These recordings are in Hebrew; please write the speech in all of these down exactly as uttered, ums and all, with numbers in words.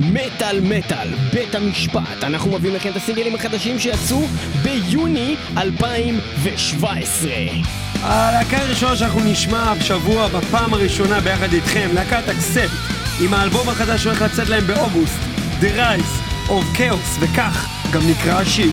מטל מטל, בית המשפט. אנחנו מביאים לכם את הסינגלים החדשים שיצאו ביוני אלפיים שבע עשרה. הלהקה הראשונה שאנחנו נשמע בשבוע בפעם הראשונה ביחד איתכם, להקת אקספט, עם האלבום החדש שהולך לצאת להם באוגוסט, The Rise of Chaos, וכך גם נקרא השיר.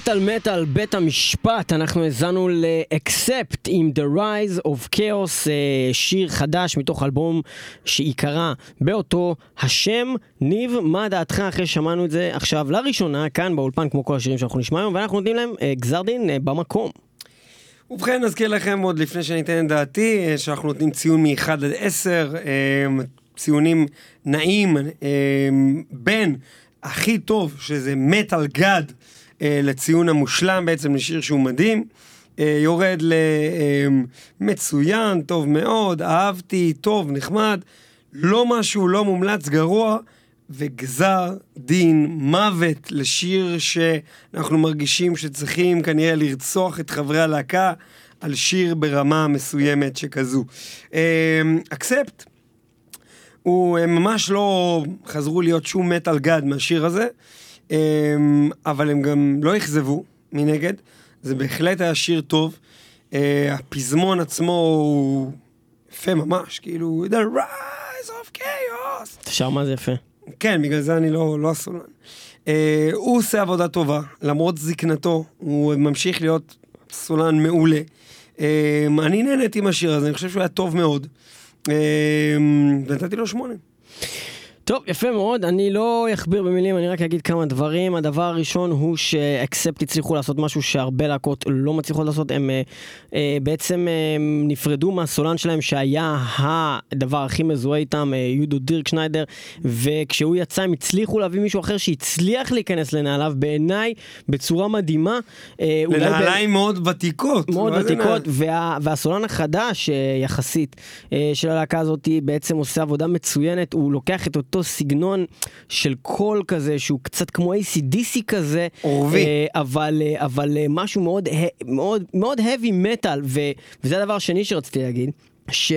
מטל מטל בית המשפט, אנחנו הזנו ל-Accept עם The Rise of Chaos, שיר חדש מתוך אלבום שעיקרה באותו השם. ניב, מה דעתך אחרי שמענו את זה עכשיו לראשונה כאן באולפן, כמו כל השירים שאנחנו נשמע היום, ואנחנו נותנים להם גזר דין במקום? ובכן, נזכיר לכם עוד לפני שניתן את דעתי, שאנחנו נותנים ציון מ-אחד עד עשר, ציונים נעים בין הכי טוב, שזה מטל גד, לציון המושלם בעצם, לשיר שהוא מדהים, יורד למצוין, טוב מאוד, אהבתי, טוב, נחמד, לא משהו, לא מומלץ, גרוע, וגזר דין מוות לשיר שאנחנו מרגישים שצריכים כנראה לרצוח את חברי הלהקה על שיר ברמה מסוימת שכזו. אקספט, הם ממש לא חזרו להיות שום מטל גד מהשיר הזה, אבל הם גם לא יחזבו מנגד, זה בהחלט היה שיר טוב, הפזמון עצמו הוא יפה ממש, כאילו, The Rise of Chaos. תשאר מה זה יפה. כן, בגלל זה אני לא, לא הסולן. הוא עושה עבודה טובה, למרות זקנתו, הוא ממשיך להיות סולן מעולה. אני נהנתי עם השיר הזה, אני חושב שהוא היה טוב מאוד. נתתי לו שמונה. טוב, יפה מאוד, אני לא אכביר במילים, אני רק אגיד כמה דברים. הדבר הראשון הוא שאקספט הצליחו לעשות משהו שהרבה להקות לא מצליחות לעשות, הם אה, בעצם אה, נפרדו מהסולן שלהם שהיה הדבר הכי מזוהה איתם, אה, יודו דירק שניידר, וכשהוא יצא הם הצליחו להביא מישהו אחר שהצליח להיכנס לנעליו בעיניי בצורה מדהימה. אה, לנעליים ב... מאוד ותיקות. מאוד ותיקות, וה... והסולן החדש אה, יחסית אה, של הלהקה הזאת בעצם עושה עבודה מצוינת, הוא לוקח את אותו סגנון של קול כזה שהוא קצת כמו איי סי די סי כזה, אבל אבל משהו מאוד מאוד מאוד heavy metal, וזה הדבר השני שרציתי להגיד, ש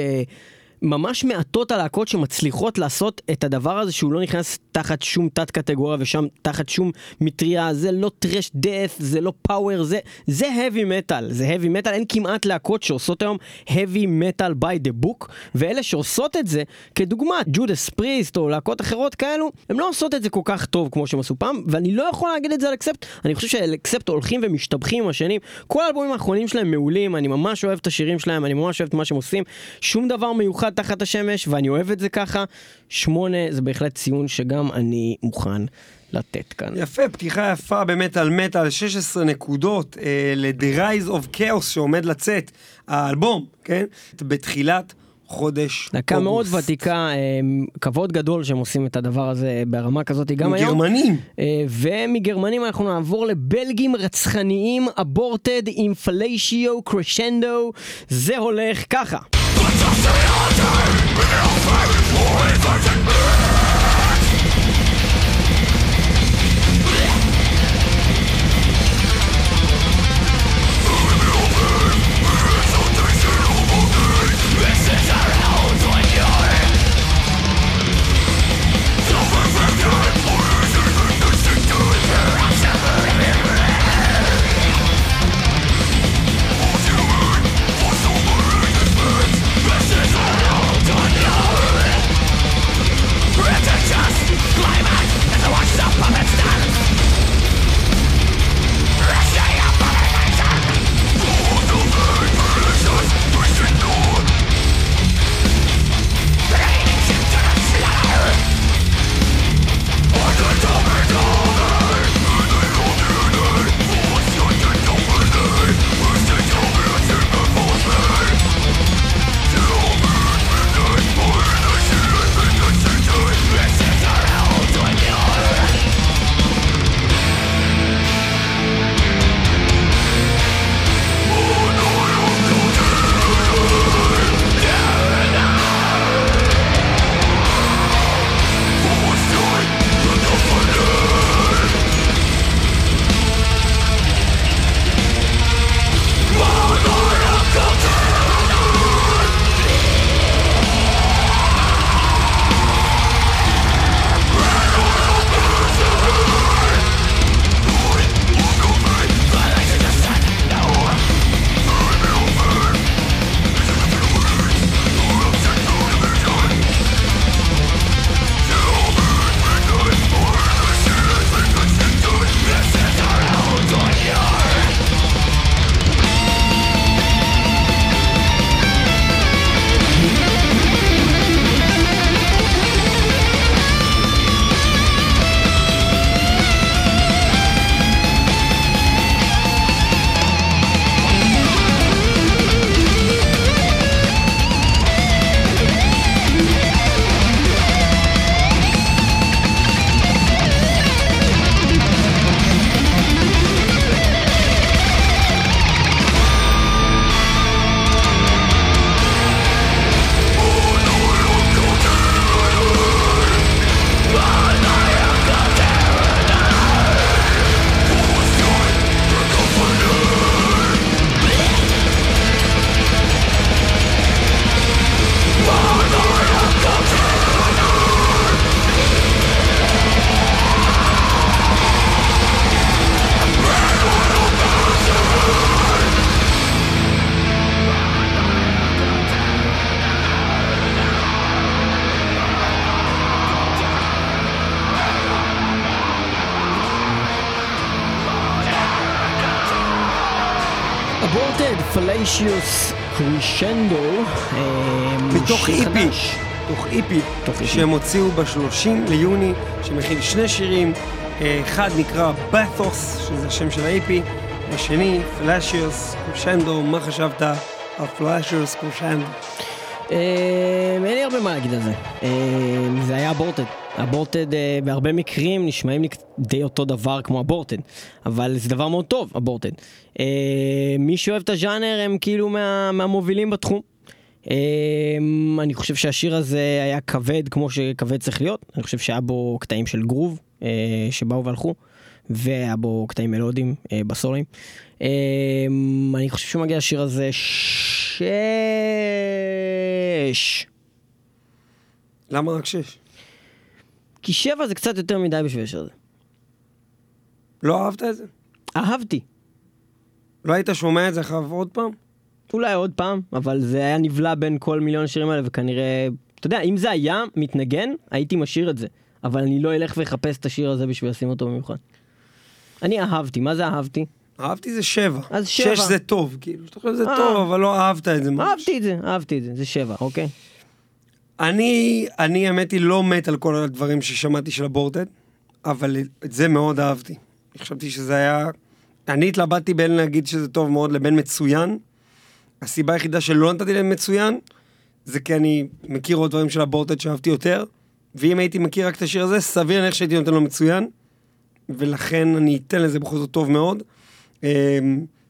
ממש מעטות הלהקות שמצליחות לעשות את הדבר הזה, שהוא לא נכנס תחת שום תת קטגוריה ושם תחת שום מטריה, זה לא טרש דאף, זה לא פאוור, זה זה heavy metal, זה heavy metal, אין כמעט להקות שעושות היום heavy metal by the book, ואלה שעושות את זה, כדוגמה ג'ודס פריסט או להקות אחרות כאלו, הם לא עושות את זה כל כך טוב כמו שהם עשו פעם, ואני לא יכול להגיד את זה על אקספט, אני חושב שהאקספט הולכים ומשתבחים עם השנים, כל האלבומים האחרונים שלהם מעולים, אני ממש אוהב את השירים שלהם, אני ממש אוהב את מה שהם עושים, שום דבר מיוחד תחת השמש, ואני אוהב את זה ככה. שמונה זה בהחלט ציון שגם אני מוכן לתת כאן. יפה, פתיחה יפה באמת על מטל, שש עשרה נקודות אה, ל-The Rise of Chaos שעומד לצאת, האלבום, כן? בתחילת חודש אוגוסט. דקה מאוד ותיקה, אה, כבוד גדול שהם עושים את הדבר הזה ברמה כזאת גם היום. מגרמנים. אה, ומגרמנים אנחנו נעבור לבלגים רצחניים, aborted, inflatio, crescendo, זה הולך ככה. Rip! fallacious crescendo מתוך איפי תוך איפי שהם הוציאו ב-שלושים ליוני, שמכיל שני שירים, אחד נקרא Bathos, שזה השם של האיפי, השני Fallacious Crescendo. מה חשבת על Fallacious Crescendo? אין לי הרבה מה להגיד על זה. זה היה אבורטד. אבורטד בהרבה מקרים נשמעים לי די אותו דבר כמו אבורטד, אבל זה דבר מאוד טוב, אבורטד. מי שאוהב את הז'אנר הם כאילו מהמובילים בתחום. אני חושב שהשיר הזה היה כבד כמו שכבד צריך להיות. אני חושב שהיה בו קטעים של גרוב שבאו והלכו, והיה בו קטעים מלודיים בסולים. אני חושב שמגיע השיר הזה שש. למה רק שש? כי שבע זה קצת יותר מדי בשביל השיר הזה. לא אהבת את זה? אהבתי. לא היית שומע את זה אחר עוד פעם? אולי עוד פעם, אבל זה היה נבלע בין כל מיליון שירים האלה, וכנראה, אתה יודע, אם זה היה מתנגן, הייתי משאיר את זה. אבל אני לא אלך וחפש את השיר הזה בשביל לשים אותו במיוחד. אני אהבתי, מה זה אהבתי? אהבתי זה שבע. אז שבע. שש זה טוב, כאילו, שאתה חושב זה טוב, אבל לא אהבת את זה ממש. אהבתי את זה, אהבתי את זה, זה שבע, אוקיי. אני, אני האמת היא לא מת על כל הדברים ששמעתי של הבורטד, אבל את זה מאוד אהבתי. חשבתי שזה היה, אני התלבטתי בין להגיד שזה טוב מאוד לבין מצוין. הסיבה היחידה שלא נתתי להם מצוין, זה כי אני מכיר עוד דברים של הבורטד שאהבתי יותר, ואם הייתי מכיר רק את השיר הזה, סביר אני איך שהייתי נותן לו מצוין, ולכן אני אתן לזה בכל זאת טוב מאוד.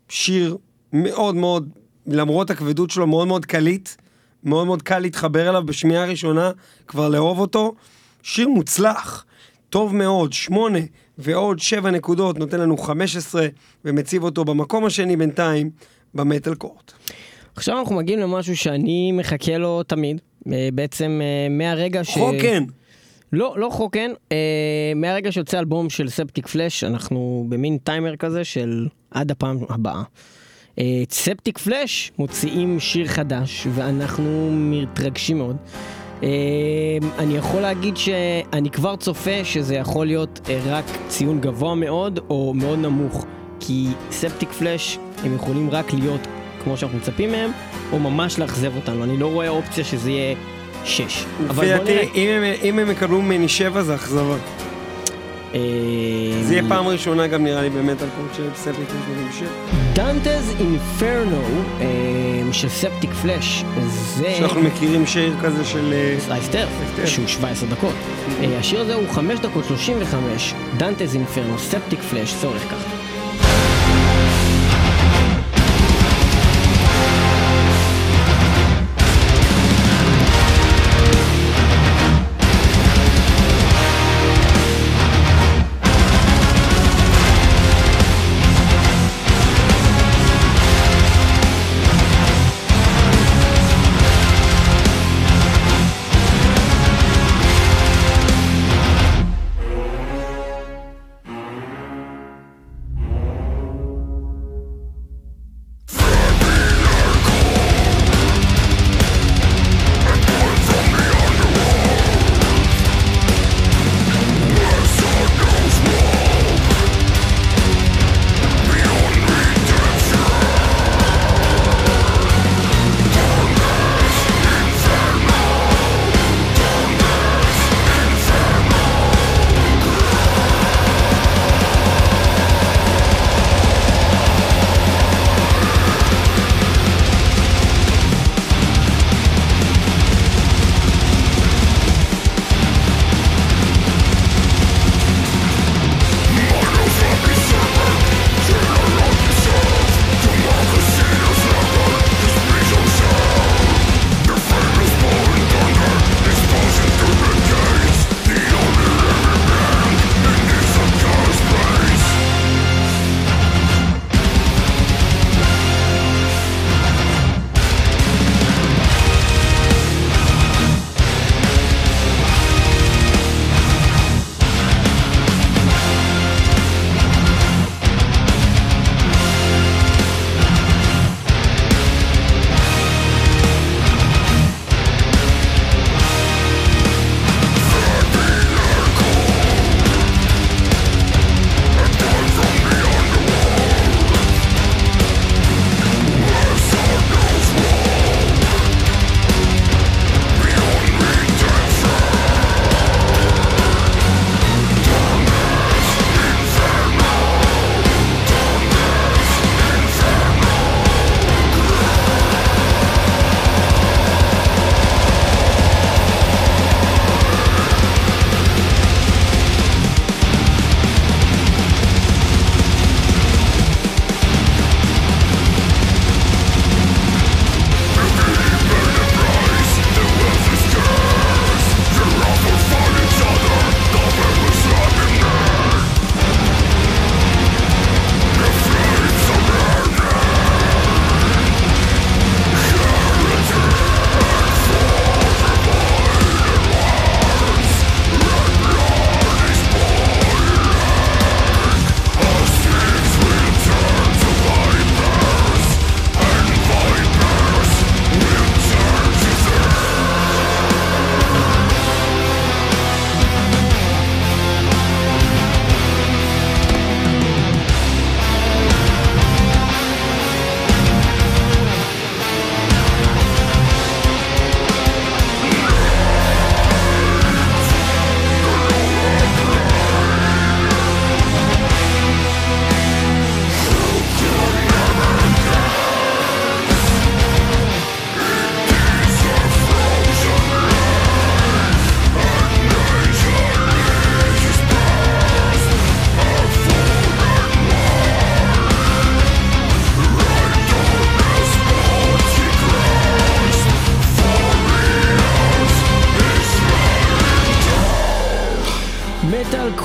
שיר מאוד מאוד, למרות הכבדות שלו, מאוד מאוד קלית, מאוד מאוד קל להתחבר אליו בשמיעה הראשונה, כבר לאהוב אותו. שיר מוצלח, טוב מאוד, שמונה ועוד שבע נקודות, נותן לנו חמש עשרה, ומציב אותו במקום השני בינתיים, במטל קורט. עכשיו אנחנו מגיעים למשהו שאני מחכה לו תמיד, בעצם מהרגע ש... חוקן! לא, לא חוקן, מהרגע שיוצא אלבום של ספטיק פלש, אנחנו במין טיימר כזה של עד הפעם הבאה. ספטיק פלש מוציאים שיר חדש, ואנחנו מתרגשים מאוד. אני יכול להגיד שאני כבר צופה שזה יכול להיות רק ציון גבוה מאוד, או מאוד נמוך, כי ספטיק פלש הם יכולים רק להיות כמו שאנחנו מצפים מהם, או ממש לאכזב אותנו. אני לא רואה אופציה שזה יהיה שש. אם הם יקבלו ממני שבע זה אכזבה. זה יהיה פעם ראשונה גם נראה לי באמת על קורט של ספטיק פלש. Dante's Inferno של ספטיק פלש, שאנחנו מכירים שיר כזה של סייפטר, שהוא שבע עשרה דקות. השיר הזה הוא חמש דקות שלושים וחמש. Dante's Inferno, ספטיק פלש, צורך ככה.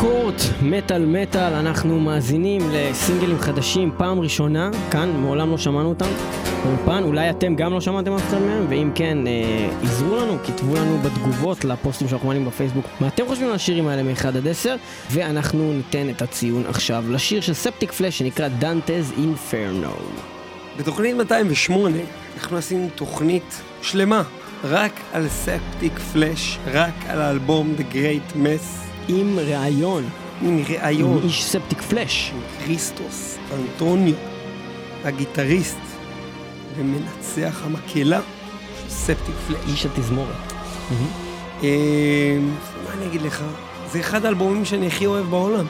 קורט, מטל מטל, אנחנו מאזינים לסינגלים חדשים פעם ראשונה, כאן מעולם לא שמענו אותם, אולפן, אולי אתם גם לא שמעתם אף אחד מהם, ואם כן, אה, עזרו לנו, כתבו לנו בתגובות לפוסטים שאנחנו מעלים בפייסבוק, מה אתם חושבים על השירים האלה מ-אחד עד עשר, ואנחנו ניתן את הציון עכשיו לשיר של ספטיק פלש שנקרא Dante's Inferno. בתוכנית מאתיים ושמונה אנחנו עשינו תוכנית שלמה, רק על ספטיק פלש, רק על האלבום The Great Mass, עם רעיון, עם רעיון, עם איש ספטיק פלש, עם קריסטוס אנטוניו, הגיטריסט ומנצח המקהלה של ספטיק פלש, איש התזמורת. mm-hmm. אה, מה אני אגיד לך, זה אחד האלבומים שאני הכי אוהב בעולם,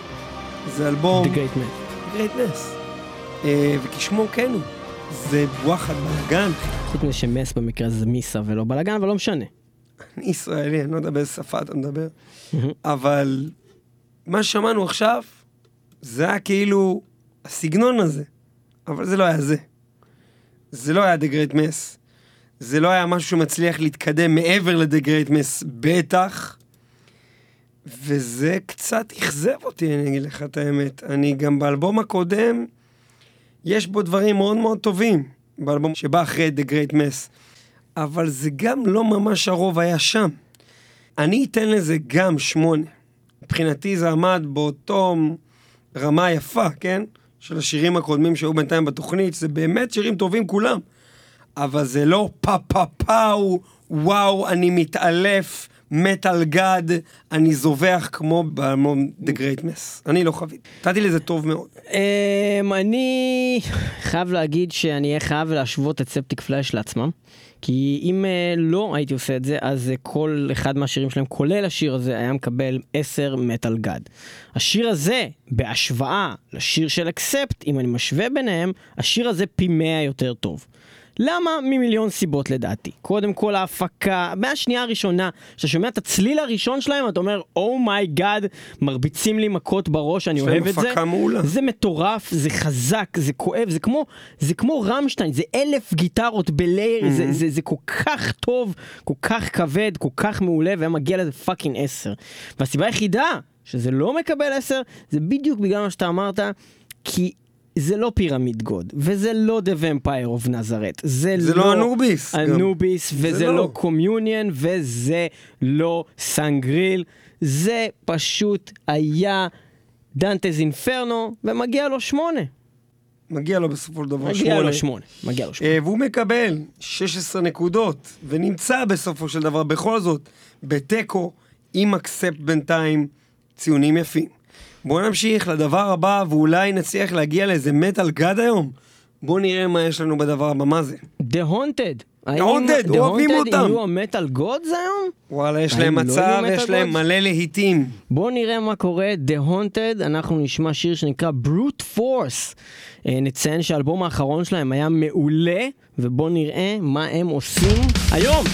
זה אלבום The Great Mass, The Great Mass. אה, וכשמו כן הוא, זה בוחד בלגן, חוץ מזה שמס במקרה הזה זה מיסה ולא בלגן, אבל לא משנה, אני ישראלי, אני לא יודע באיזה שפה אתה מדבר, אבל מה ששמענו עכשיו, זה היה כאילו הסגנון הזה, אבל זה לא היה זה. זה לא היה The Great Mass, זה לא היה משהו שמצליח להתקדם מעבר ל-The Great Mass, בטח, וזה קצת אכזב אותי, אני אגיד לך את האמת. אני גם באלבום הקודם, יש בו דברים מאוד מאוד טובים, באלבום שבא אחרי The Great Mass, אבל זה גם לא ממש הרוב היה שם. אני אתן לזה גם שמונה. מבחינתי זה עמד באותו רמה יפה, כן? של השירים הקודמים שהיו בינתיים בתוכנית, זה באמת שירים טובים כולם, אבל זה לא פאפאפאו, וואו, אני מתעלף, מת על גד, אני זובח כמו באלמון The Great Mass. אני לא חוויתי. נתתי לזה טוב מאוד. אני חייב להגיד שאני חייב להשוות את ספטיק פלש לעצמם, כי אם לא הייתי עושה את זה, אז כל אחד מהשירים שלהם, כולל השיר הזה, היה מקבל עשר מטל גד. השיר הזה, בהשוואה לשיר של אקספט, אם אני משווה ביניהם, השיר הזה פי מאה יותר טוב. למה? ממיליון סיבות לדעתי. קודם כל ההפקה, מהשנייה הראשונה, שאתה שומע את הצליל הראשון שלהם, אתה אומר, "Oh my God, מרביצים לי מכות בראש, אני אוהב את זה." זה מטורף, זה חזק, זה כואב, זה כמו, זה כמו רמשטיין, זה אלף גיטרות בלייר, זה, זה, זה כל כך טוב, כל כך כבד, כל כך מעולה, והם מגיע לזה פאקינג עשר. והסיבה היחידה שזה לא מקבל עשר, זה בדיוק בגלל מה שאתה אמרת, כי זה לא פירמיד גוד, וזה לא The Vampire of Nazareth, זה, זה לא אנוביס, אנוביס גם. וזה לא קומיוניאן, לא וזה לא סנגריל, זה פשוט היה דנטז אינפרנו, ומגיע לו שמונה. מגיע לו בסופו של דבר מגיע שמונה. לו שמונה. מגיע לו שמונה. והוא מקבל שש עשרה נקודות, ונמצא בסופו של דבר בכל זאת, בטקו, עם אקספט בינתיים, ציונים יפים. בואו נמשיך לדבר הבא, ואולי נצליח להגיע לאיזה מטל גד היום. בואו נראה מה יש לנו בדבר הבא, מה זה? The Haunted. The Haunted, אוהבים אותם. The Haunted יהיו המטל גוד זה היום? וואלה, יש להם מצב, יש להם מלא להיטים. בואו נראה מה קורה, The Haunted, אנחנו נשמע שיר שנקרא Brute Force. נציין שהאלבום האחרון שלהם היה מעולה, ובואו נראה מה הם עושים היום.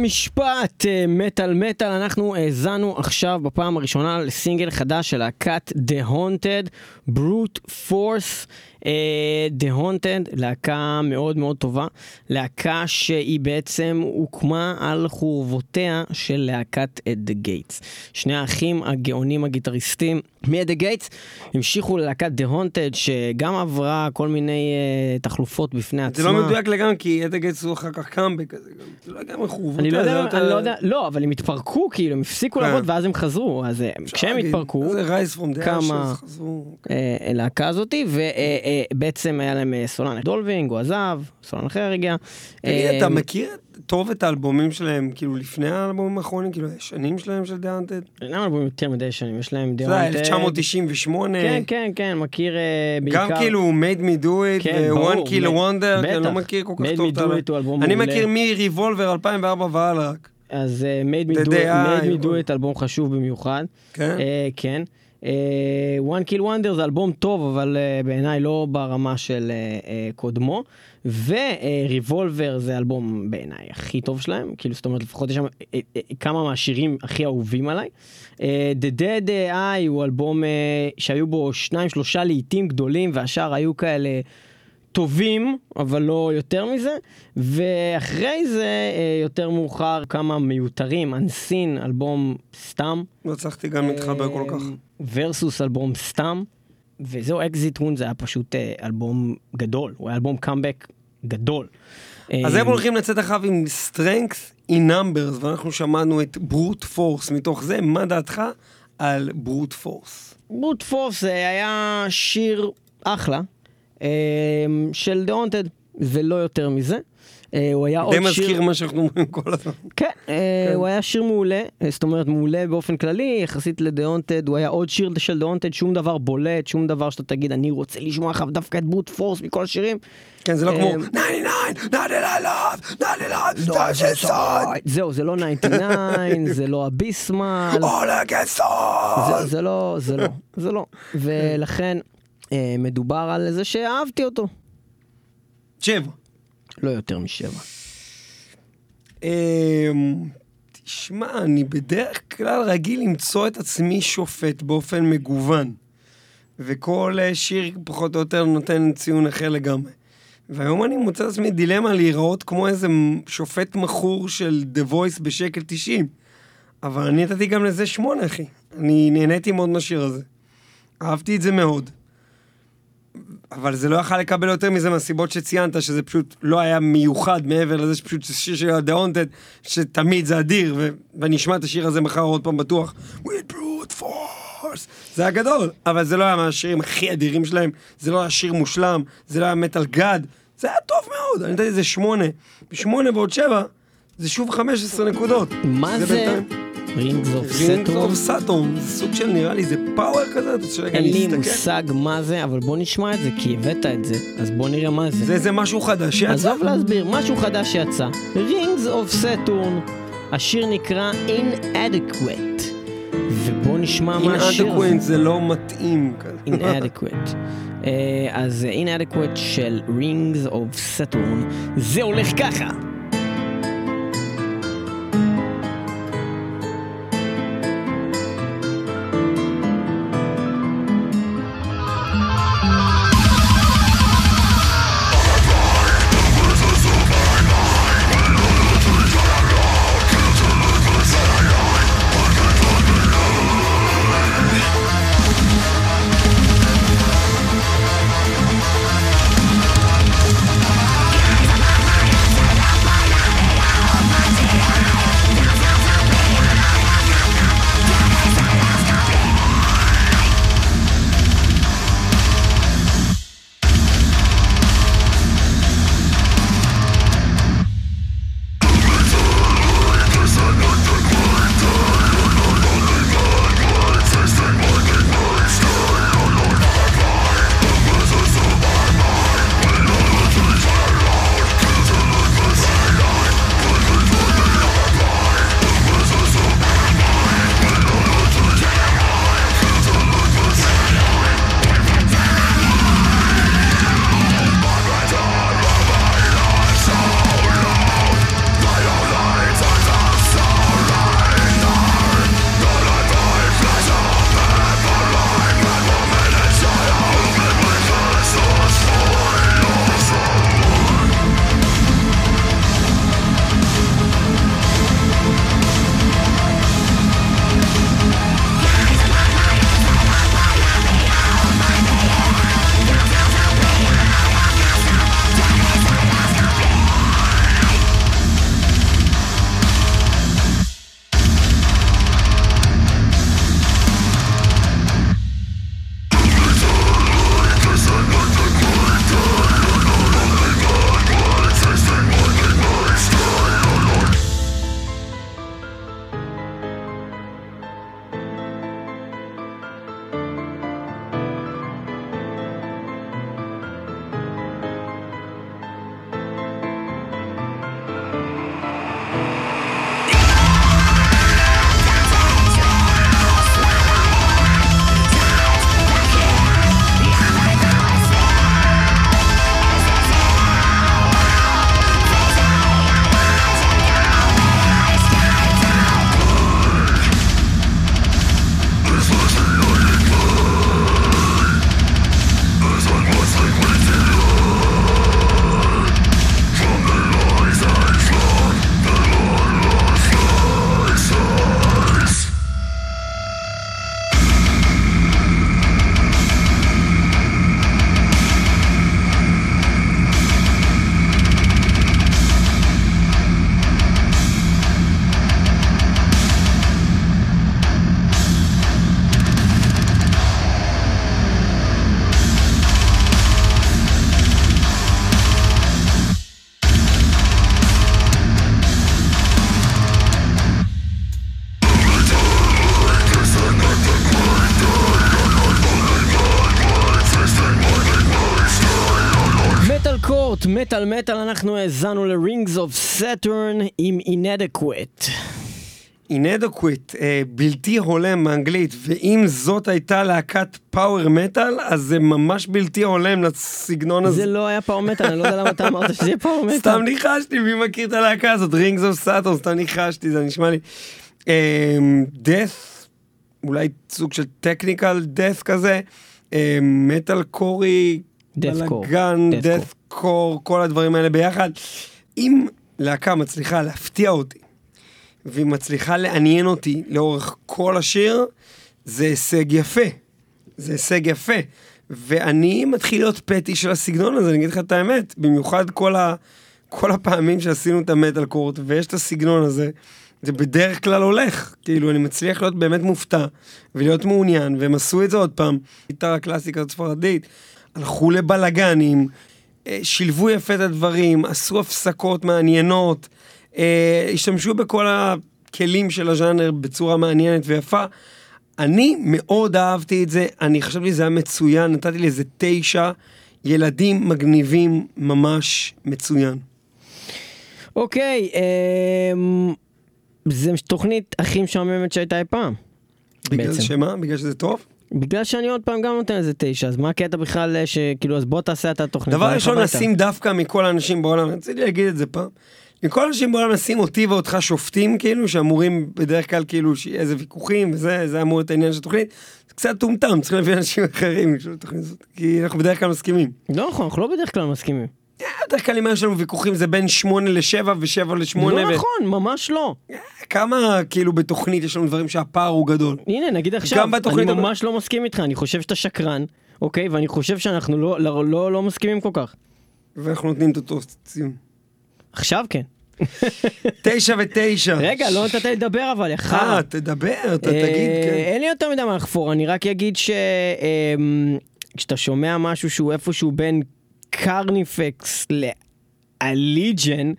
המשפט, מטל מטל, אנחנו האזנו עכשיו בפעם הראשונה לסינגל חדש של להקת The Haunted, Brute Force. The Haunted, להקה מאוד מאוד טובה, להקה שהיא בעצם הוקמה על חורבותיה של להקת The Gates. שני האחים הגאונים הגיטריסטים מ-The Gates המשיכו ללהקת The Haunted, שגם עברה כל מיני uh, תחלופות בפני עצמה. זה לא מדויק לגמרי, כי The Gates הוא אחר כך קאמבק, זה לא גם חורבותיה. אני לא יודע, אני לא יודע, לא, אבל הם התפרקו, כאילו, הם הפסיקו לעבוד ואז הם חזרו, אז כשהם התפרקו, כמה להקה הזאת, ו... בעצם היה להם סולן דולווינג, הוא עזב, סולן אחר הגיע. אתה מכיר טוב את האלבומים שלהם, כאילו לפני האלבומים האחרונים, כאילו השנים שלהם של The Haunted? למה אלבומים יותר מדי שנים, יש להם The Haunted. זה אלף תשע מאות תשעים ושמונה. כן, כן, כן, מכיר בעיקר. גם כאילו Made Me Do It, One Kill Wonder, אני לא מכיר כל כך טוב את האלבום. אני מכיר מ-Revolver אלפיים וארבע והלאה. אז Made Me Do It, אלבום חשוב במיוחד. כן? כן. One Kill Wonder זה אלבום טוב, אבל בעיניי לא ברמה של קודמו, וריבולבר זה אלבום בעיניי הכי טוב שלהם, כאילו זאת אומרת לפחות יש שם כמה מהשירים הכי אהובים עליי. The Dead Eye הוא אלבום שהיו בו שניים שלושה לעיתים גדולים, והשאר היו כאלה טובים, אבל לא יותר מזה, ואחרי זה יותר מאוחר כמה מיותרים, אנסין, אלבום סתם. לא צריכתי גם להתחבר כל כך. ורסוס, אלבום סתם, וזהו, אקזיט הון זה היה פשוט אלבום גדול, הוא היה אלבום קאמבק גדול. אז הם הולכים לצאת אחריו עם Strength in Numbers, ואנחנו שמענו את Brute Force מתוך זה, מה דעתך על Brute Force? Brute Force זה היה שיר אחלה, של The Haunted ולא יותר מזה. הוא היה עוד שיר, די מזכיר מה שאנחנו אומרים כל הזמן. כן, הוא היה שיר מעולה, זאת אומרת מעולה באופן כללי יחסית ל-The Haunted. הוא היה עוד שיר של The Haunted, שום דבר בולט, שום דבר שאתה תגיד אני רוצה לשמוע חב דווקא את Brute Force מכל השירים. כן, זה לא כמו זהו, זה לא תשעים ותשע, זה לא אביסמל, זה לא, זה לא, זה לא. ולכן מדובר על זה שאהבתי אותו. שבע. לא יותר משבע. תשמע, אני בדרך כלל רגיל למצוא את עצמי שופט באופן מגוון. וכל שיר פחות או יותר נותן ציון אחר לגמרי. והיום אני מוצא עצמי דילמה להיראות כמו איזה שופט מחור של The Voice בשקל תשעים. אבל אני נתתי גם לזה שמונה, אחי. אני נהניתי מאוד מהשיר הזה. אהבתי את זה מאוד. אבל זה לא יכל לקבל יותר מזה מהסיבות שציינת, שזה פשוט לא היה מיוחד מעבר לזה שפשוט זה שיר של The Haunted, שתמיד זה אדיר, ו- ונשמע את השיר הזה מחר עוד פעם בטוח, With Brute Force, זה היה גדול, אבל זה לא היה מהשירים הכי אדירים שלהם, זה לא היה שיר מושלם, זה לא היה מטל גד, זה היה טוב מאוד, אני נתתי את זה שמונה, ושמונה ועוד שבע, זה שוב חמש עשרה נקודות. מה זה? זה Rings of Saturn, זה סוג של נראה לי, זה פאוור כזה, אתה צריך להסתכל. אין לי מושג מה זה, אבל בוא נשמע את זה, כי הבאת את זה, אז בוא נראה מה זה. זה איזה משהו חדש שיצא. עזוב להסביר, משהו חדש שיצא. Rings of Saturn, השיר נקרא Inadequate, ובוא נשמע מה השיר הזה. Inadequate זה לא מתאים כזה. Inadequate. אז Inadequate של Rings of Saturn, זה הולך ככה. מטל מטל, אנחנו האזנו ל-Rings of Saturn עם Inadequate. Inadequate, בלתי הולם באנגלית, ואם זאת הייתה להקת פאוור מטל, אז זה ממש בלתי הולם לסגנון הזה. זה לא היה פאוור מטל, אני לא יודע למה אתה אמרת שזה פאוור מטל. סתם ניחשתי, מי מכיר את הלהקה הזאת, Rings of Saturn, סתם ניחשתי, זה נשמע לי. Death, אולי סוג של technical death כזה, מטל קורי, בלגן, death קור, כל הדברים האלה ביחד. אם להקה מצליחה להפתיע אותי, והיא מצליחה לעניין אותי לאורך כל השיר, זה הישג יפה. זה הישג יפה. ואני מתחיל להיות פטי של הסגנון הזה, אני אגיד לך את האמת. במיוחד כל, ה... כל הפעמים שעשינו את המטל קורט, ויש את הסגנון הזה, זה בדרך כלל הולך. כאילו, אני מצליח להיות באמת מופתע, ולהיות מעוניין, והם עשו את זה עוד פעם. גיטרה קלאסיקה ספרדית, הלכו לבלגנים, שילבו יפה את הדברים, עשו הפסקות מעניינות, השתמשו בכל הכלים של הז'אנר בצורה מעניינת ויפה. אני מאוד אהבתי את זה, אני חשבתי שזה היה מצוין, נתתי לזה תשע, ילדים מגניבים, ממש מצוין. אוקיי, זה תוכנית הכי משעממת שהייתה אי פעם. בגלל שמה? בגלל שזה טוב? בגלל שאני עוד פעם גם נותן איזה תשע, אז מה הקטע בכלל שכאילו, אז בוא תעשה את התוכנית. דבר ראשון, נשים דווקא מכל האנשים בעולם, רציתי להגיד את זה פעם, מכל האנשים בעולם נשים אותי ואותך שופטים, כאילו, שאמורים בדרך כלל כאילו איזה ויכוחים, וזה, זה אמור את העניין של התוכנית, זה קצת טומטם, צריך להביא אנשים אחרים, כי אנחנו בדרך כלל מסכימים. לא נכון, אנחנו לא בדרך כלל מסכימים. בדרך כלל אם יש לנו ויכוחים זה בין שמונה לשבע ושבע לשמונה. זה לא נכון, ממש לא. כמה כאילו בתוכנית יש לנו דברים שהפער הוא גדול. הנה, נגיד עכשיו, אני ממש לא מסכים איתך, אני חושב שאתה שקרן, אוקיי, ואני חושב שאנחנו לא מסכימים כל כך. ואנחנו נותנים את אותו ציון. עכשיו כן. תשע ותשע. רגע, לא נתת לדבר אבל, יחד. אה, תדבר, אתה תגיד, כן. אין לי יותר מדי מה לחפור, אני רק אגיד ש... כשאתה שומע משהו שהוא איפשהו בין קרניפקס לאליג'ן,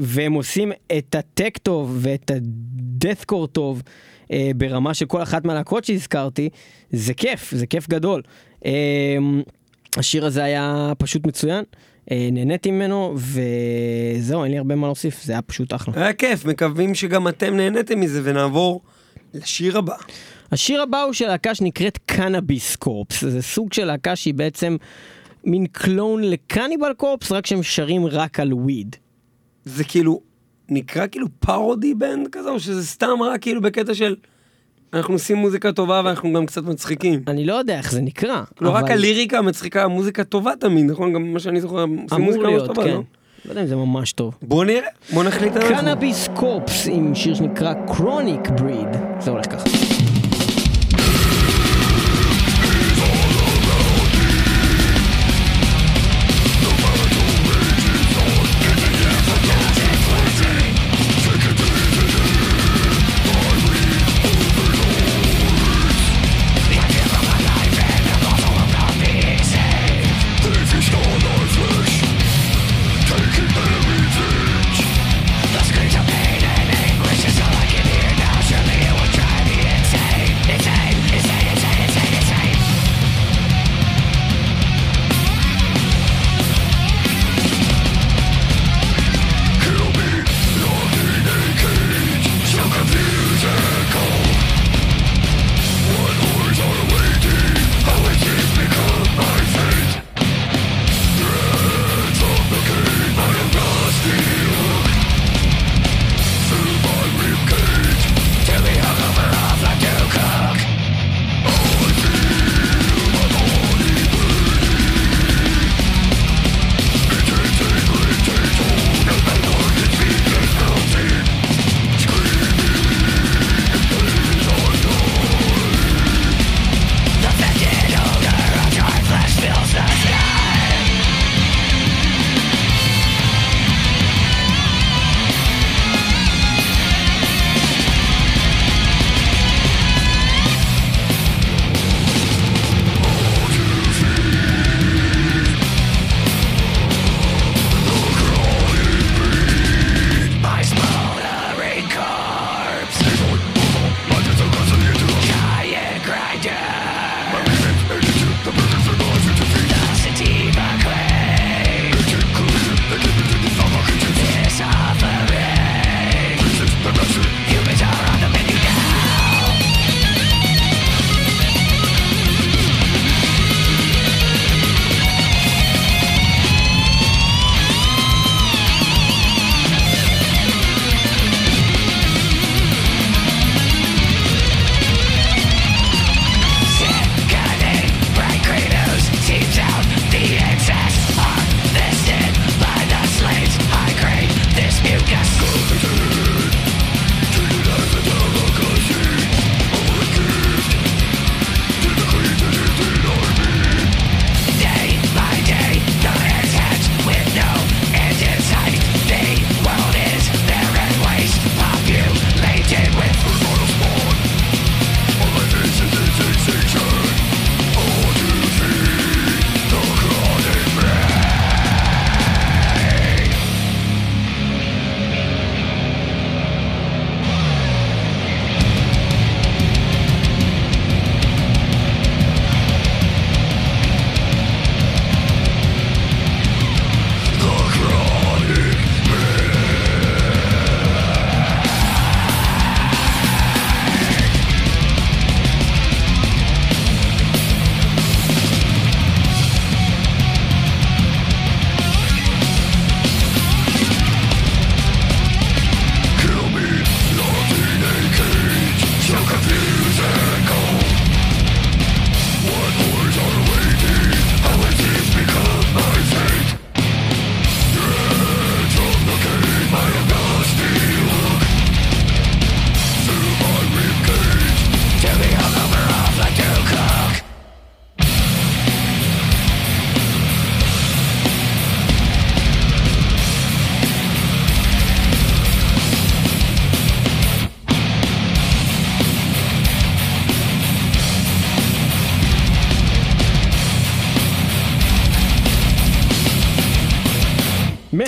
והם עושים את הטק טוב ואת הדאת'קור טוב, ברמה של כל אחת מהלהקות שהזכרתי, זה כיף, זה כיף גדול. השיר הזה היה פשוט מצוין. נהניתי ממנו, וזהו, אין לי הרבה מה להוסיף, זה היה פשוט אחלה. היה כיף, מקווים שגם אתם נהניתם מזה, ונעבור לשיר הבא. השיר הבא הוא של להקה שנקראת קנאביס קורפס, זה סוג של להקה שהיא בעצם מין קלון לקניבל קורפס, רק שהם שרים רק על וויד. זה כאילו, נקרא כאילו פרודי בנד כזה, או שזה סתם רק כאילו בקטע של... אנחנו עושים מוזיקה טובה ואנחנו גם קצת מצחיקים. אני לא יודע איך זה נקרא. לא רק הליריקה מצחיקה, המוזיקה טובה תמיד, נכון? גם מה שאני זוכר, עושים מוזיקה ממש טובה, לא? לא יודע אם זה ממש טוב. בואו נראה, בואו נחליט עליו. קנאביס קורפס עם שיר שנקרא Chronic Breed. זה הולך ככה.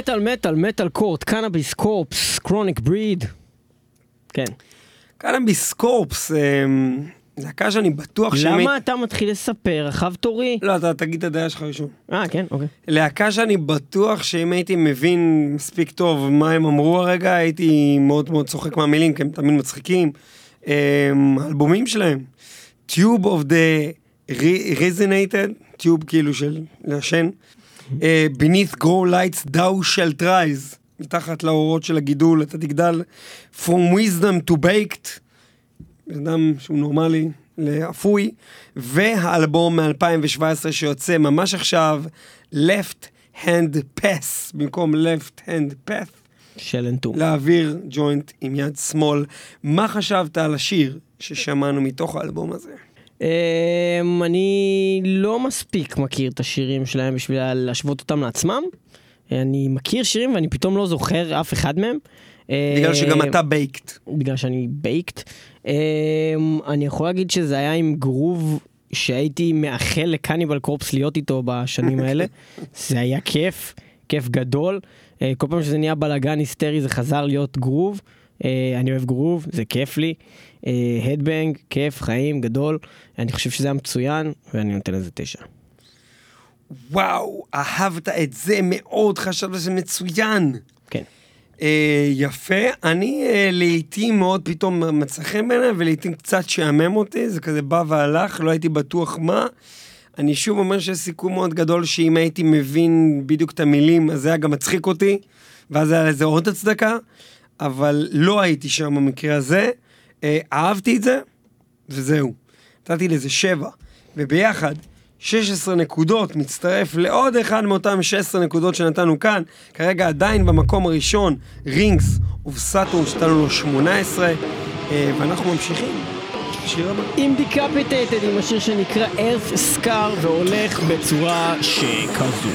מטל, מטל, מטל קורט, קנאביס קורפס, קרוניק בריד. כן. קנאביס קורפס, זקה שאני בטוח שמת... למה אתה מתחיל לספר? רחב תורי? לא, אתה תגיד את הדעה שלך ראשון. אה, כן, אוקיי. להקה שאני בטוח שאם הייתי מבין מספיק טוב מה הם אמרו הרגע, הייתי מאוד מאוד צוחק מהמילים, כי הם תמיד מצחיקים. אלבומים שלהם. Tube of the Resonated, Tube כאילו של לשן. Beneath grow lights, thou shalt rise. מתחת לאורות של הגידול, אתה תגדל. From wisdom to baked. אדם שהוא נורמלי, לאפוי, והאלבום מ-אלפיים שבע עשרה שיוצא ממש עכשיו, Left Hand Pass, במקום Left Hand Path, של Entombed. להעביר ג'וינט עם יד שמאל. מה חשבת על השיר ששמענו מתוך האלבום הזה? אני לא מספיק מכיר את השירים שלהם בשביל להשוות אותם לעצמם. אני מכיר שירים ואני פתאום לא זוכר אף אחד מהם. בגלל שגם אתה בייקט. בגלל שאני בייקט. אני יכול להגיד שזה היה עם גרוב שהייתי מאחל לקניבל קורפס להיות איתו בשנים האלה. זה היה כיף, כיף גדול. כל פעם שזה נהיה בלגן היסטרי זה חזר להיות גרוב. אני אוהב גרוב, זה כיף לי. הדבנג, כיף, חיים, גדול. אני חושב שזה היה מצוין ואני נותן לזה תשע. וואו, אהבת את זה מאוד, חשבת שזה מצוין. כן. יפה, אני לעתים מאוד פתאום מצחם ביניהם ולעתים קצת שעמם אותי, זה כזה בא והלך, לא הייתי בטוח מה. אני שוב אומר שיש סיכום מאוד גדול שאם הייתי מבין בדיוק את המילים אז זה היה גם מצחיק אותי ואז היה לזה עוד הצדקה, אבל לא הייתי שם במקרה הזה. אהבתי את זה וזהו, נתתי לזה שבע, וביחד שש עשרה נקודות, מצטרף לעוד אחד מאותם שש עשרה נקודות שנתנו כאן. כרגע עדיין במקום הראשון, רינגס ובסאטורן, שתנו לו שמונה עשרה, ואנחנו ממשיכים. שיר הבא. עם דיקפיטייטד, עם השיר שנקרא Earth Scar, והולך בצורה שכזו.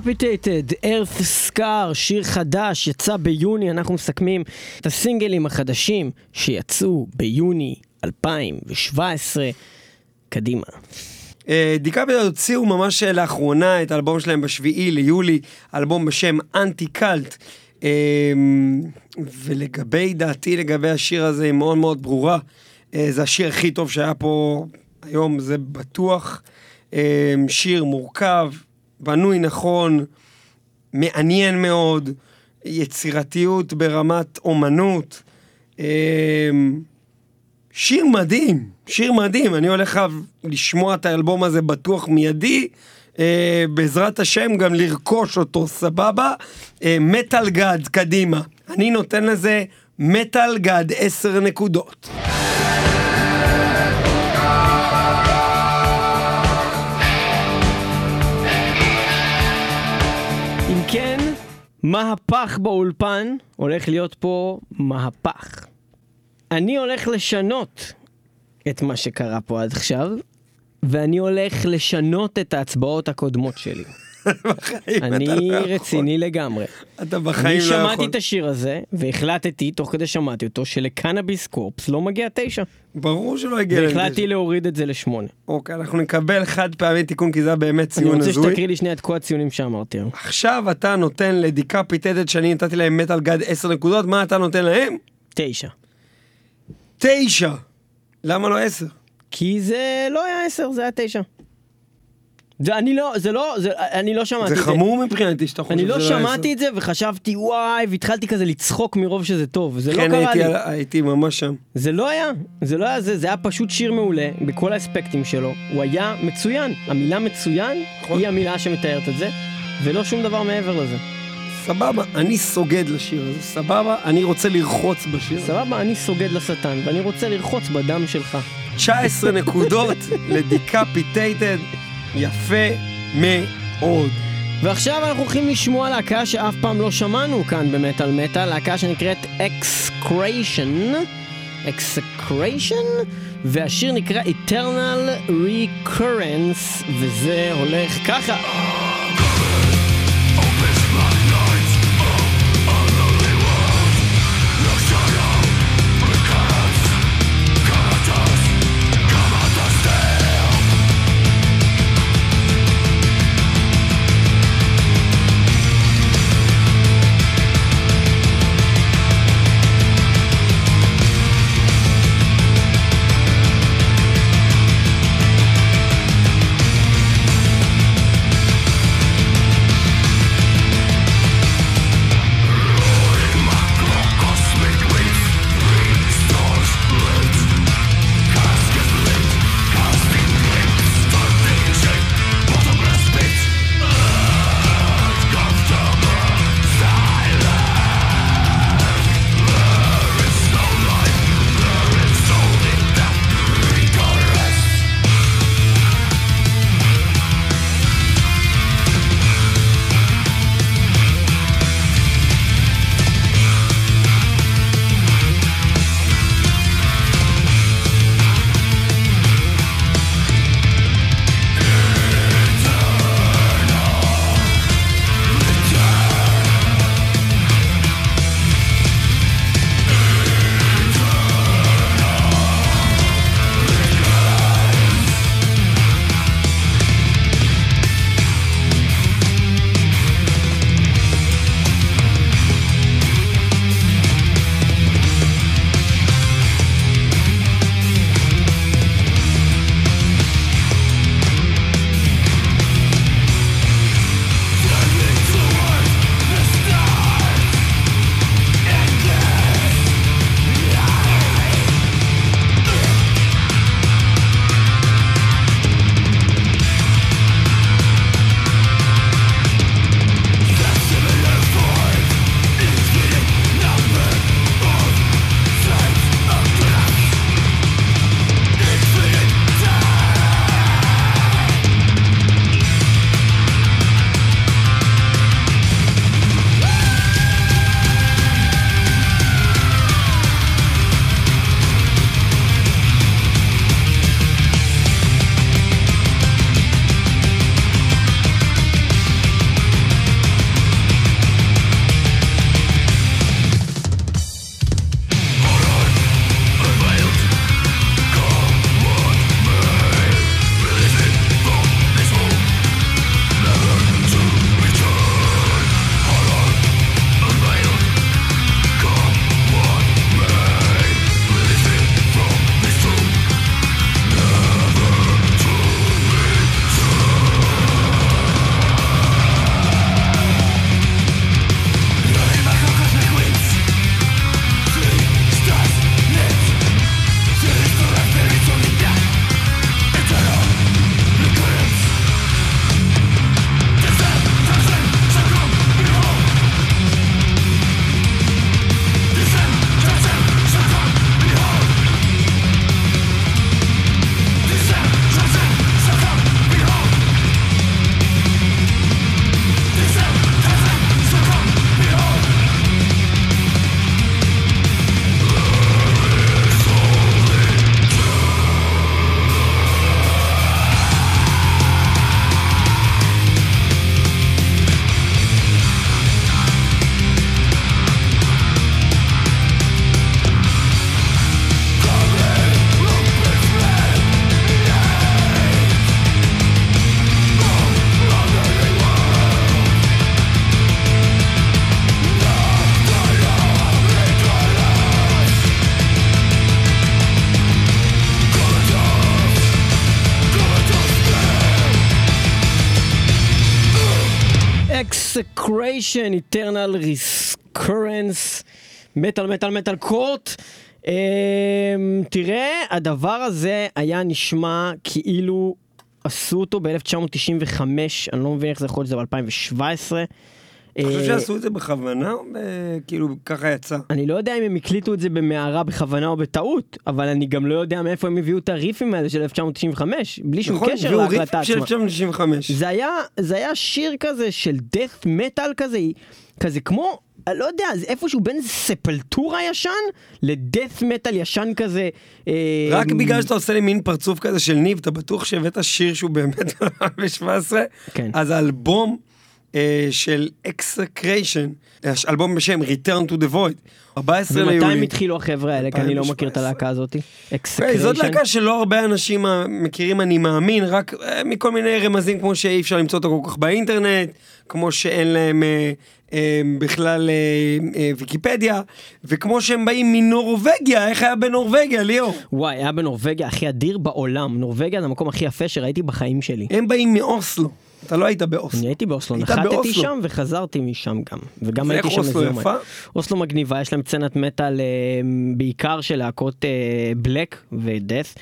Decapitated, Earth Scar, שיר חדש, יצא ביוני, אנחנו מסכמים את הסינגלים החדשים שיצאו ביוני אלפיים שבע עשרה, קדימה. דיקאפיטד הוציאו ממש לאחרונה את האלבום שלהם בשביעי ליולי, אלבום בשם אנטי-קלט, ולגבי דעתי, לגבי השיר הזה היא מאוד מאוד ברורה, זה השיר הכי טוב שהיה פה היום, זה בטוח, שיר מורכב, בנוי נכון, מעניין מאוד, יצירתיות ברמת אומנות, שיר מדהים, שיר מדהים, אני הולך לשמוע את האלבום הזה בטוח מיידי, אה, בעזרת השם גם לרכוש אותו, סבבה, אה, מטל גד, קדימה, אני נותן לזה מטל גד עשר נקודות. אם כן, מהפך באולפן, הולך להיות פה מהפך. אני הולך לשנות את מה שקרה פה עד עכשיו, ואני הולך לשנות את ההצבעות הקודמות שלי. אני רציני לגמרי. אתה בחיים לא יכול. אני שמעתי את השיר הזה, והחלטתי, תוך כדי שמעתי אותו, שלקנאביס קורפס לא מגיע תשע. ברור שלא הגיע. והחלטתי להוריד את זה לשמונה. אוקיי, אנחנו נקבל חד פעמי תיקון, כי זה באמת ציון הזוי. אני רוצה שתקריא לי שני את כל הציונים שאמרתי. עכשיו אתה נותן לדיקאפיטד, שאני נתתי להם מטל גד עשר נקודות, מה אתה נותן להם? תשע. תשע. למה לא עשר? כי זה לא היה עשר, זה היה תשע. זה אני לא, זה לא, זה, אני לא שמעתי את זה. זה חמור מבחינתי שאתה חושב שזה לא עשר. אני לא שמעתי את זה וחשבתי וואי, והתחלתי כזה לצחוק מרוב שזה טוב. זה לא קרה לי. כן, הייתי ממש שם. זה לא היה, זה לא היה זה, זה היה פשוט שיר מעולה בכל האספקטים שלו. הוא היה מצוין. המילה מצוין היא המילה שמתארת את זה, ולא שום דבר מעבר לזה. סבבה, אני סוגד לשיר הזה, סבבה, אני רוצה לרחוץ בשיר. סבבה, אני סוגד לשטן, ואני רוצה לרחוץ בדם שלך. תשע עשרה נקודות לדיקאפיטייטד, יפה מאוד. ועכשיו אנחנו הולכים לשמוע להקה שאף פעם לא שמענו כאן במטל מטל, להקה שנקראת Execration, Execration, והשיר נקרא Eternal Recurrence, וזה הולך ככה. Execration, Eternal Recurrence, מטל מטל מטל קורט. תראה, הדבר הזה היה נשמע כאילו עשו אותו ב-אלף תשע מאות תשעים וחמש, אני לא מבין איך זה יכול להיות, זה ב-אלפיים שבע עשרה. אני חושב שעשו את זה בכוונה, או כאילו ככה יצא? אני לא יודע אם הם הקליטו את זה במערה בכוונה או בטעות, אבל אני גם לא יודע מאיפה הם הביאו את הריפים האלה של אלף תשע מאות תשעים וחמש, בלי שום קשר להקלטה עצמה. נכון, הביאו ריפים של אלף תשע מאות תשעים וחמש. זה היה שיר כזה של death metal כזה, כזה כמו... לא יודע, זה איפשהו בין ספלטורה ישן לדאט מטל ישן כזה. רק בגלל שאתה עושה לי מין פרצוף כזה של ניב, אתה בטוח שהבאת שיר שהוא באמת ב-אלפיים שבע עשרה? כן. אז האלבום של Execration, אלבום בשם Return to the Void, ארבעה עשר ליולי. ומתי הם התחילו החבר'ה האלה? כי אני לא מכיר את הלהקה הזאת. Execration. זאת להקה שלא הרבה אנשים מכירים, אני מאמין, רק מכל מיני רמזים כמו שאי אפשר למצוא אותו כל כך באינטרנט, כמו שאין להם... בכלל ויקיפדיה, וכמו שהם באים מנורווגיה, איך היה בנורווגיה, ליאור? וואי, היה בנורווגיה הכי אדיר בעולם, נורווגיה זה המקום הכי יפה שראיתי בחיים שלי. הם באים מאוסלו, אתה לא היית באוסלו. אני הייתי באוסלו, נחתתי שם וחזרתי משם גם, וגם הייתי שם איזה יום. אוסלו מגניבה, יש להם צנת מטל בעיקר של להקות בלק ודף,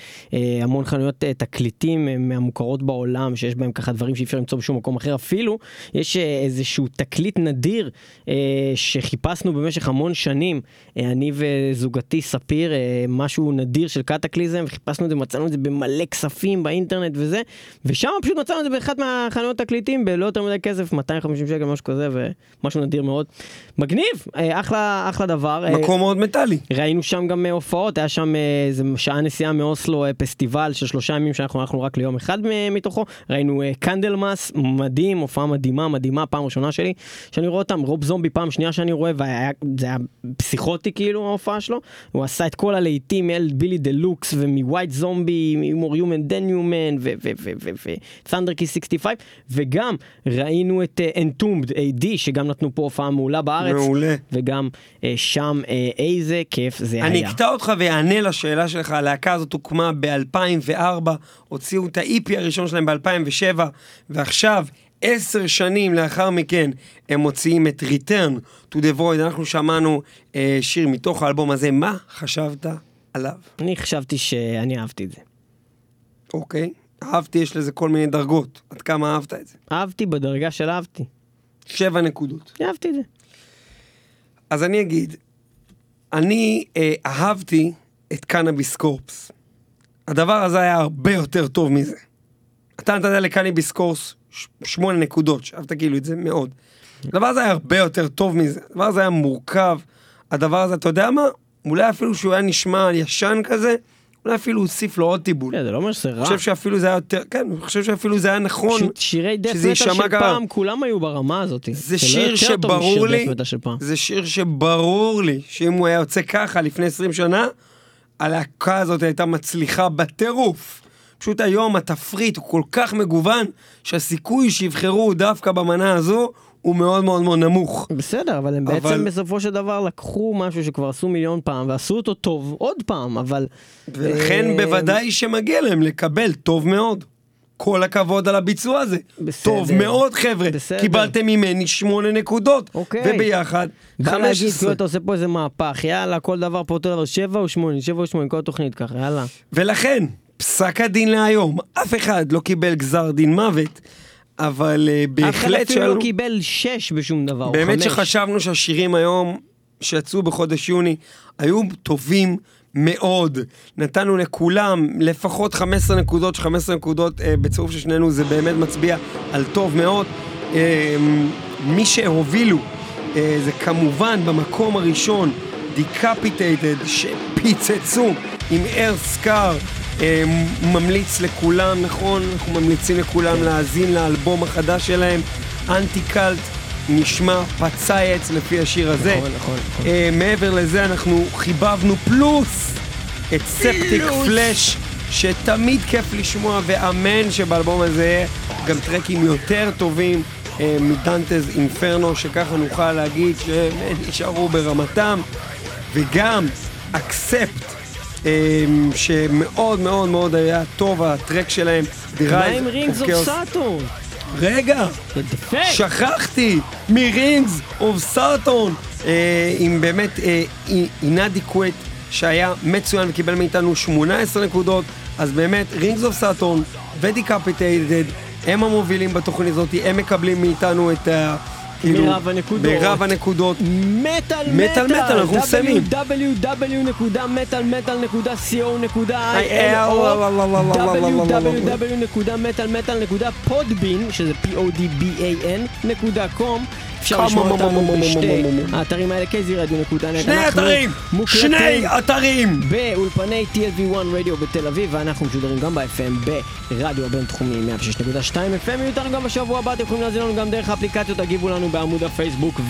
המון חנויות תקליטים מהמוכרות בעולם, שיש בהם ככה דברים שאי אפשר למצוא בשום מקום אחר אפילו, יש איזשהו תקליט נדיר שחיפשנו במשך המון שנים, אני וזוגתי ספיר, משהו נדיר של קטקליזם, וחיפשנו את זה, מצאנו את זה במלא כספים באינטרנט וזה, ושם פשוט מצאנו את זה באחת מהחנויות תקליטים, בלא יותר מדי כסף, מאתיים וחמישים שקל, משהו כזה, ומשהו נדיר מאוד. מגניב, אחלה, אחלה דבר. מקום מאוד מטלי. ראינו שם גם הופעות, היה שם איזה שעה נסיעה מאוסלו, פסטיבל של שלושה ימים שאנחנו הלכנו רק ליום אחד מתוכו, ראינו קנדלמס, מדהים, הופעה מדהימה, מדהימה, פעם ראשונה שלי, שאני רואה אותם, רוב זומבי פעם שנייה שאני רואה, וזה היה פסיכוטי כאילו ההופעה שלו, הוא עשה את כל הלהיטים, אל בילי דלוקס, ומווייט זומבי, מוריומן דניומן, ות'נדר קיס שישים וחמש, וגם ראינו את Entombed איי די, שגם נתנו פה הופעה מעולה בארץ, מעולה. וגם שם איזה כיף זה היה. אני אקטע אותך ויענה לשאלה שלך, הלהקה הזאת הוקמה ב-אלפיים וארבע, הוציאו את ה-אי פי הראשון שלהם ב-אלפיים ושבע, ועכשיו... עשר שנים לאחר מכן הם מוציאים את Return to the Void. אנחנו שמענו אה, שיר מתוך האלבום הזה. מה חשבת עליו? אני חשבתי שאני אהבתי את זה. אוקיי, אהבתי, יש לזה כל מיני דרגות, עד כמה אהבת את זה? אהבתי בדרגה של אהבתי, שבע נקודות. אהבתי את זה. אז אני אגיד, אני אה, אהבתי את קנאביס קורפס. הדבר הזה היה הרבה יותר טוב מזה. אתה נתת לקנאביס קורפס שמונה נקודות, שאהבת כאילו את זה מאוד. הדבר הזה היה הרבה יותר טוב מזה, הדבר הזה היה מורכב, הדבר הזה, אתה יודע מה? אולי אפילו שהוא היה נשמע ישן כזה, אולי אפילו הוסיף לו עוד טיבול. זה לא משהו רע. אני חושב שאפילו זה היה יותר, כן, אני חושב שאפילו זה היה נכון. פשוט שירי דף מטל של פעם, כולם היו ברמה הזאת. זה שיר שברור לי, זה שיר שברור לי, שאם הוא היה יוצא ככה לפני עשרים שנה, הלהקה הזאת הייתה מצליחה בטירוף. פשוט היום התפריט הוא כל כך מגוון, שהסיכוי שיבחרו דווקא במנה הזו, הוא מאוד מאוד מאוד נמוך. בסדר, אבל הם אבל... בעצם בסופו של דבר לקחו משהו שכבר עשו מיליון פעם, ועשו אותו טוב עוד פעם, אבל... ולכן בוודאי שמגיע להם לקבל טוב מאוד. כל הכבוד על הביצוע הזה. בסדר. טוב מאוד חבר'ה. בסדר. קיבלתם ממני שמונה נקודות. אוקיי. וביחד חמש עשרה. אתה עושה פה איזה מהפך, יאללה, כל דבר פה אותו דבר, שבע או שמונה, שבע או שמונה, כל התוכנית ככה, יאללה. ולכן... פסק הדין להיום, אף אחד לא קיבל גזר דין מוות, אבל uh, בהחלט שאלו... לא קיבל שש בשום דבר, באמת שחשבנו שהשירים היום שיצאו בחודש יוני, היו טובים מאוד, נתנו לכולם לפחות חמש עשרה נקודות, חמש עשרה נקודות uh, בצירוף ששנינו זה באמת מצביע על טוב מאוד. uh, מי שהובילו uh, זה כמובן במקום הראשון Decapitated, שפיצצו עם Earth Scar. ממליץ לכולם, נכון? אנחנו ממליצים לכולם להאזין לאלבום החדש שלהם, Anti-Cult, נשמע פצייץ לפי השיר הזה. נכון, נכון, נכון. מעבר לזה אנחנו חיבבנו פלוס את Septic Flesh, שתמיד כיף לשמוע, ואמן שבאלבום הזה יהיה גם טרקים יותר טובים מדנטז אינפרנו, שככה נוכל להגיד שנשארו ברמתם, וגם Accept, שמאוד מאוד מאוד היה טוב הטרק שלהם, The Rise of Chaos. מה עם Rings of Saturn? רגע, שכחתי מ-Rings of Saturn, עם באמת Inadequate, שהיה מצוין וקיבל מאיתנו שמונה עשרה נקודות. אז באמת Rings of Saturn ו-Decapitated הם המובילים בתוכנית הזאת, הם מקבלים מאיתנו את ברב הנקודות, ברב הנקודות, מטל מטל מטל, אנחנו סמים דאבליו דאבליו דאבליו נקודה מטל מטל נקודה סי או נקודה איי אל דאבליו דאבליו דאבליו נקודה מטל מטל נקודה פודבין, שזה פי או די בי איי אן נקודה קום. אפשר לשמוע אותנו בשתי האתרים האלה, קזי רדיו נקודה נט. שני אתרים! שני אתרים! באולפני טי אס וי וואן רדיו בתל אביב, ואנחנו משודרים גם ב-אף אם ברדיו הבינתחומי מאה שש נקודה שתיים אף אם. יותר גם בשבוע הבא אתם יכולים להזין לנו גם דרך האפליקציות, תגיבו לנו בעמוד הפייסבוק,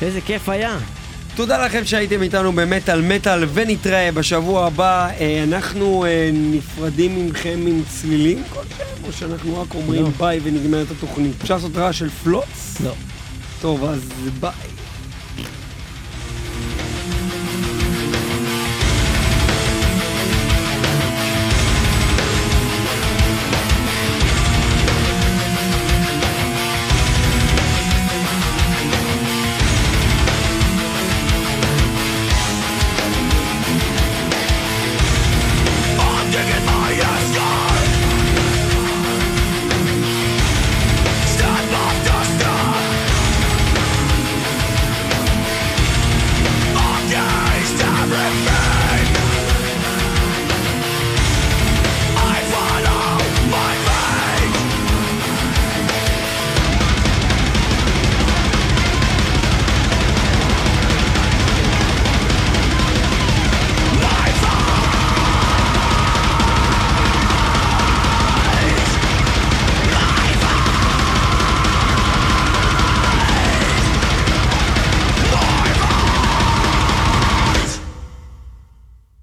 ואיזה כיף היה! תודה לכם שהייתם איתנו במטל מטל, ונתראה בשבוע הבא. אנחנו נפרדים מכם עם צלילים כלשהם, או שאנחנו רק אומרים ביי ונגמר את התוכנית? אפשר לעשות רעש של פלוץ? לא. טוב, אז ביי.